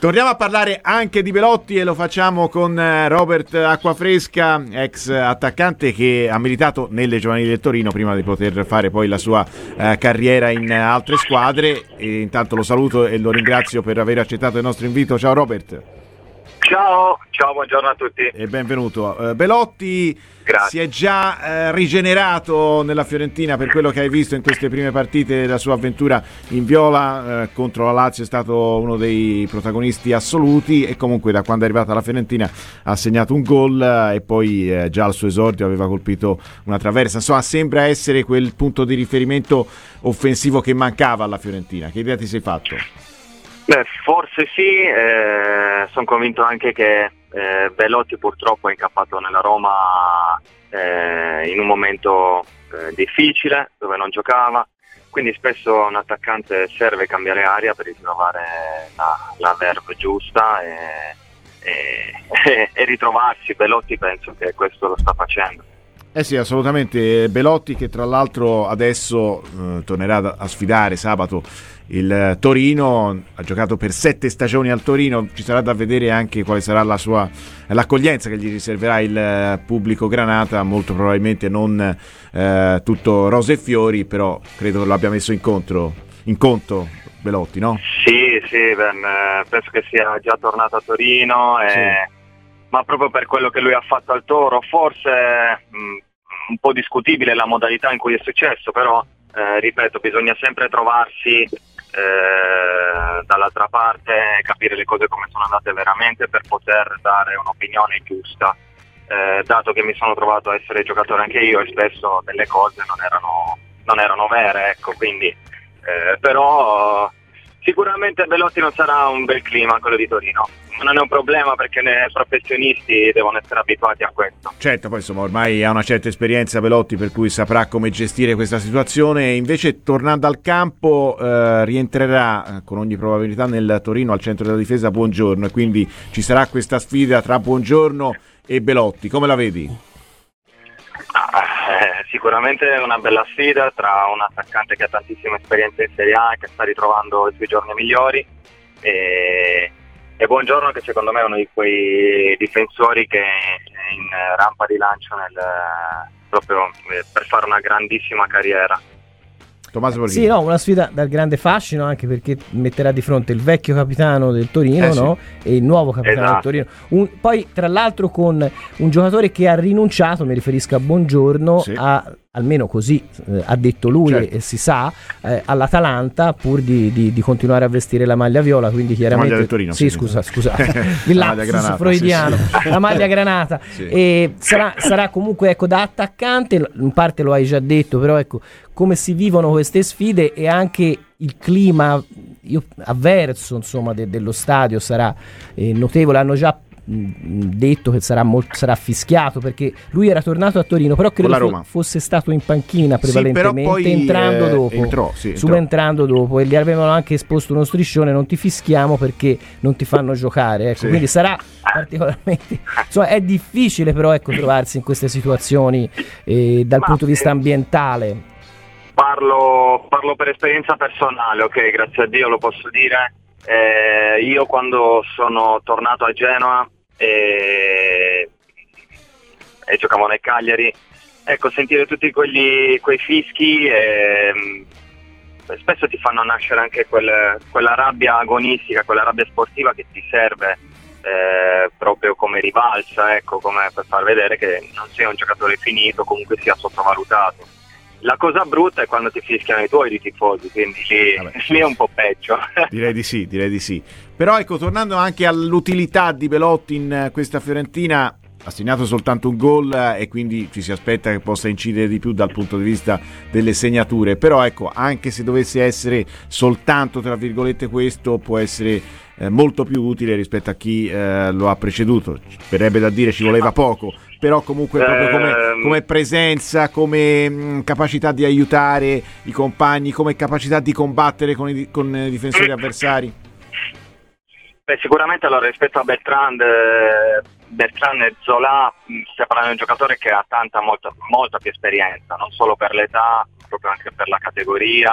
Torniamo a parlare anche di Belotti e lo facciamo con Robert Acquafresca, ex attaccante che ha militato nelle giovanili del Torino prima di poter fare poi la sua carriera in altre squadre. E intanto lo saluto e lo ringrazio per aver accettato il nostro invito. Ciao Robert. Ciao, buongiorno a tutti e benvenuto. Belotti si è già rigenerato nella Fiorentina, per quello che hai visto in queste prime partite. La sua avventura in viola contro la Lazio è stato uno dei protagonisti assoluti e comunque da quando è arrivata alla Fiorentina ha segnato un gol e poi già al suo esordio aveva colpito una traversa. Insomma, sembra essere quel punto di riferimento offensivo che mancava alla Fiorentina. Che idea ti sei fatto? Beh, forse sì, sono convinto anche che Belotti purtroppo è incappato nella Roma in un momento difficile dove non giocava, quindi spesso un attaccante serve cambiare aria per ritrovare la verve giusta e ritrovarsi. Belotti penso che questo lo sta facendo. Eh sì, assolutamente. Belotti che tra l'altro adesso tornerà a sfidare sabato il Torino, ha giocato per 7 stagioni al Torino, ci sarà da vedere anche quale sarà la sua l'accoglienza che gli riserverà il pubblico granata, molto probabilmente non tutto rose e fiori, però credo lo abbia messo in conto Belotti, no? Sì, Ben, penso che sia già tornato a Torino sì. Ma proprio per quello che lui ha fatto al Toro, forse un po' discutibile la modalità in cui è successo, però ripeto, bisogna sempre trovarsi dall'altra parte, capire le cose come sono andate veramente per poter dare un'opinione giusta, dato che mi sono trovato a essere giocatore anche io e spesso delle cose non erano vere, ecco, quindi però sicuramente Belotti non sarà un bel clima quello di Torino. Non è un problema perché i professionisti devono essere abituati a questo. Certo, poi insomma ormai ha una certa esperienza Belotti, per cui saprà come gestire questa situazione. Invece tornando al campo rientrerà con ogni probabilità nel Torino al centro della difesa Buongiorno, e quindi ci sarà questa sfida tra Buongiorno e Belotti. Come la vedi? Sicuramente è una bella sfida tra un attaccante che ha tantissima esperienza in Serie A e che sta ritrovando i suoi giorni migliori e Buongiorno che secondo me è uno di quei difensori che in rampa di lancio proprio per fare una grandissima carriera. Tommaso Borghini. Sì, no, una sfida dal grande fascino, anche perché metterà di fronte il vecchio capitano del Torino, no? E il nuovo capitano del Torino. Poi tra l'altro con un giocatore che ha rinunciato, mi riferisco a Buongiorno, almeno così ha detto lui, certo. Si sa, all'Atalanta pur di continuare a vestire la maglia viola, quindi chiaramente la maglia del Torino, scusa il lapsus freudiano, la maglia granata, sì. E sarà comunque, ecco, da attaccante in parte lo hai già detto, però ecco come si vivono queste sfide e anche il clima avverso, insomma, dello stadio sarà notevole. Hanno già detto che sarà fischiato, perché lui era tornato a Torino, però credo fosse stato in panchina prevalentemente, però poi, subentrando dopo, e gli avevano anche esposto uno striscione: non ti fischiamo perché non ti fanno giocare, ecco. Quindi sarà particolarmente, insomma, è difficile però, ecco, trovarsi in queste situazioni dal punto di vista ambientale. Parlo per esperienza personale, ok, grazie a Dio lo posso dire. Io quando sono tornato a Genova e giocavo nel Cagliari, ecco, sentire tutti quei fischi spesso ti fanno nascere anche quella rabbia agonistica, quella rabbia sportiva che ti serve proprio come rivalsa, ecco, come per far vedere che non sei un giocatore finito, comunque sia sottovalutato. La cosa brutta è quando ti fischiano i tuoi di tifosi, quindi lì è un po' peggio. Direi di sì. Però ecco, tornando anche all'utilità di Belotti in questa Fiorentina, ha segnato soltanto un gol e quindi ci si aspetta che possa incidere di più dal punto di vista delle segnature. Però ecco, anche se dovesse essere soltanto, tra virgolette, questo, può essere molto più utile rispetto a chi lo ha preceduto. Verrebbe da dire ci voleva poco, però comunque proprio come presenza, come capacità di aiutare i compagni, come capacità di combattere con i difensori avversari. Beh, sicuramente, allora, rispetto a Beltran e Zola, stiamo parlando di un giocatore che ha molta più esperienza, non solo per l'età, proprio anche per la categoria,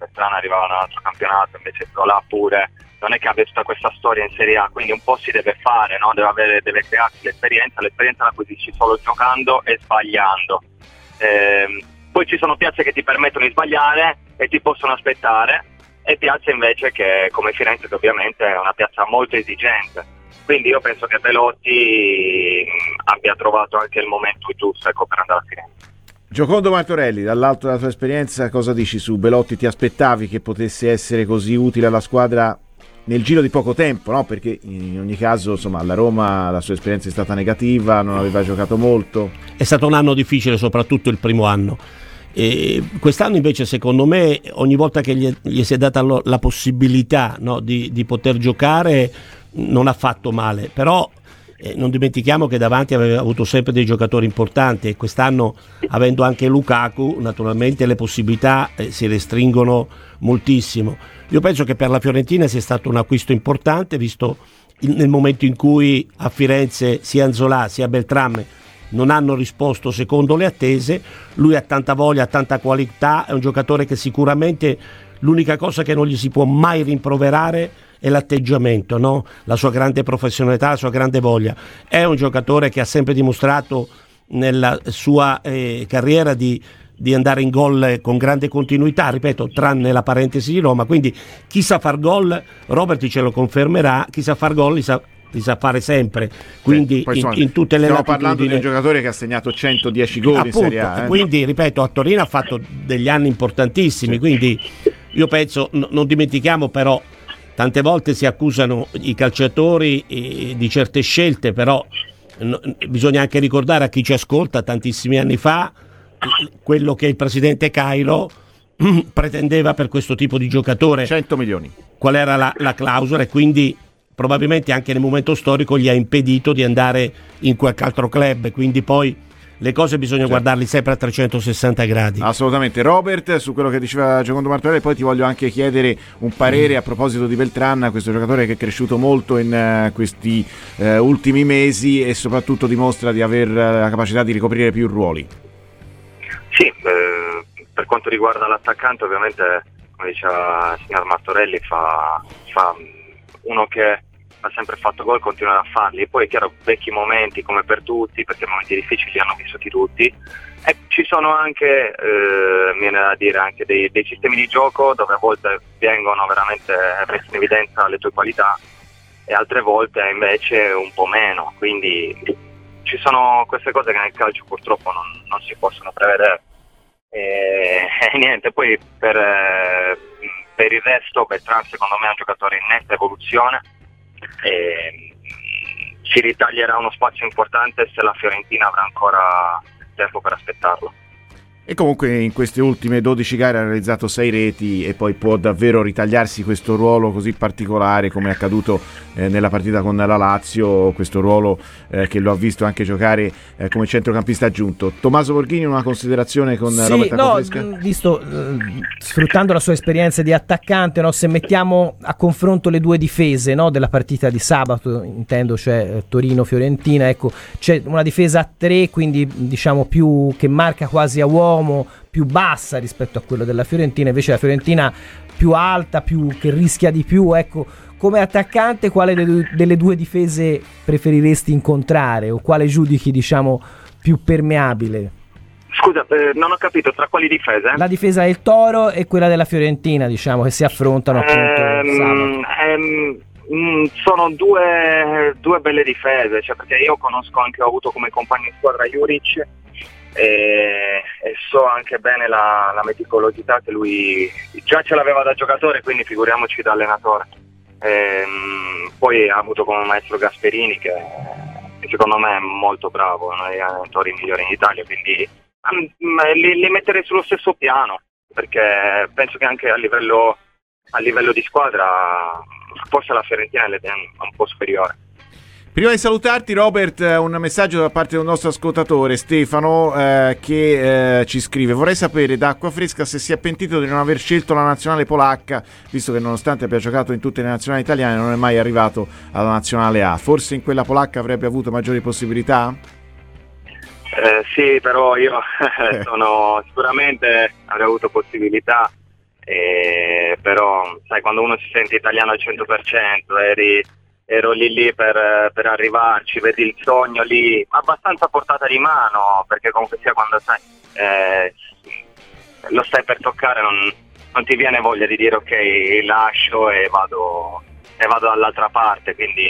Beltran arrivava da un altro campionato, invece Zola pure non è che abbia tutta questa storia in Serie A, quindi un po' si deve fare, no? Deve crearsi l'esperienza, l'esperienza la acquisisci solo giocando e sbagliando. Poi ci sono piazze che ti permettono di sbagliare e ti possono aspettare, e piazze invece che, come Firenze, che ovviamente è una piazza molto esigente. Quindi io penso che Belotti abbia trovato anche il momento giusto, ecco, per andare a Firenze. Giacomo Martorelli, dall'alto della tua esperienza, cosa dici su Belotti? Ti aspettavi che potesse essere così utile alla squadra nel giro di poco tempo, no? Perché in ogni caso, insomma, alla Roma la sua esperienza è stata negativa, non aveva giocato molto. È stato un anno difficile, soprattutto il primo anno. E quest'anno invece, secondo me, ogni volta che gli si è data la possibilità, no, di poter giocare, non ha fatto male, però non dimentichiamo che davanti aveva avuto sempre dei giocatori importanti, e quest'anno, avendo anche Lukaku, naturalmente le possibilità si restringono moltissimo. Io penso che per la Fiorentina sia stato un acquisto importante, visto nel momento in cui a Firenze sia Zola sia Beltran non hanno risposto secondo le attese. Lui ha tanta voglia, ha tanta qualità, è un giocatore che sicuramente l'unica cosa che non gli si può mai rimproverare è l'atteggiamento, no? La sua grande professionalità, la sua grande voglia. È un giocatore che ha sempre dimostrato nella sua carriera di andare in gol con grande continuità, ripeto, tranne la parentesi di Roma. Quindi chi sa far gol, Robert ce lo confermerà, chi sa far gol li sa fare sempre, quindi in tutte le latitudini. Stiamo parlando di un giocatore che ha segnato 110 gol, appunto, in Serie A. Quindi, ripeto, a Torino ha fatto degli anni importantissimi, quindi io penso, non dimentichiamo però, tante volte si accusano i calciatori di certe scelte, però bisogna anche ricordare a chi ci ascolta, tantissimi anni fa, quello che il presidente Cairo pretendeva per questo tipo di giocatore. 100 milioni. Qual era la clausola, e quindi probabilmente anche nel momento storico gli ha impedito di andare in qualche altro club, quindi poi le cose bisogna guardarle sempre a 360 gradi. Assolutamente. Robert, su quello che diceva Giacomo Martorelli, poi ti voglio anche chiedere un parere a proposito di Beltran, questo giocatore che è cresciuto molto in questi ultimi mesi e soprattutto dimostra di aver la capacità di ricoprire più ruoli. Sì, per quanto riguarda l'attaccante, ovviamente, come diceva il signor Martorelli, fa uno che ha sempre fatto gol, continuerà a farli. Poi è chiaro, vecchi momenti come per tutti, perché momenti difficili li hanno vissuti tutti, e ci sono anche mi viene da dire anche dei sistemi di gioco dove a volte vengono veramente messe in evidenza le tue qualità e altre volte invece un po' meno, quindi ci sono queste cose che nel calcio purtroppo non si possono prevedere, e niente. Poi per il resto Beltran, secondo me, è un giocatore in netta evoluzione, e si ritaglierà uno spazio importante se la Fiorentina avrà ancora tempo per aspettarlo. E comunque in queste ultime 12 gare ha realizzato 6 reti e poi può davvero ritagliarsi questo ruolo così particolare, come è accaduto nella partita con la Lazio, questo ruolo che lo ha visto anche giocare come centrocampista aggiunto. Tommaso Borghini, una considerazione con Robert Acquafresca? Visto, sfruttando la sua esperienza di attaccante, no, se mettiamo a confronto le due difese, no, della partita di sabato, intendo, cioè Torino-Fiorentina, ecco, c'è una difesa a 3, quindi diciamo più che marca quasi a uomo, più bassa rispetto a quello della Fiorentina, invece la Fiorentina più alta, più che rischia di più. Ecco, come attaccante quale delle due difese preferiresti incontrare, o quale giudichi, diciamo, più permeabile? Scusa, non ho capito, tra quali difese? La difesa del Toro e quella della Fiorentina, diciamo, che si affrontano appunto sabato. Sono due belle difese, cioè, perché io conosco anche, ho avuto come compagno di squadra Juric, e so anche bene la meticolosità che lui già ce l'aveva da giocatore, quindi figuriamoci da allenatore. Poi ha avuto come maestro Gasperini, che secondo me è molto bravo, uno degli allenatori migliori in Italia, quindi li metterei sullo stesso piano, perché penso che anche a livello di squadra forse la Fiorentina è un po' superiore. Prima di salutarti, Robert, un messaggio da parte del nostro ascoltatore Stefano, che ci scrive: vorrei sapere da Acquafresca se si è pentito di non aver scelto la nazionale polacca, visto che nonostante abbia giocato in tutte le nazionali italiane non è mai arrivato alla nazionale A. Forse in quella polacca avrebbe avuto maggiori possibilità? Sì, però io sicuramente avrei avuto possibilità, Però sai, quando uno si sente italiano al 100%, ero lì per arrivarci, vedi il sogno lì abbastanza a portata di mano, perché comunque sia, quando sai, lo stai per toccare, non ti viene voglia di dire ok, lascio e vado dall'altra parte, quindi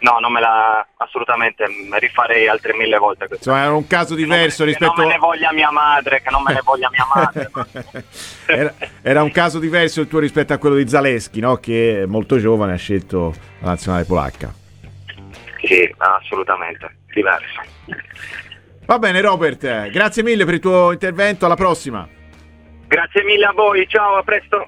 no, non me la, assolutamente, rifarei altre 1000 volte. Insomma, era un caso diverso rispetto... Che non me ne voglia mia madre. era un caso diverso il tuo rispetto a quello di Zaleski, no? Che molto giovane ha scelto la nazionale polacca. Sì, assolutamente, diverso. Va bene, Robert, grazie mille per il tuo intervento, alla prossima. Grazie mille a voi, ciao, a presto.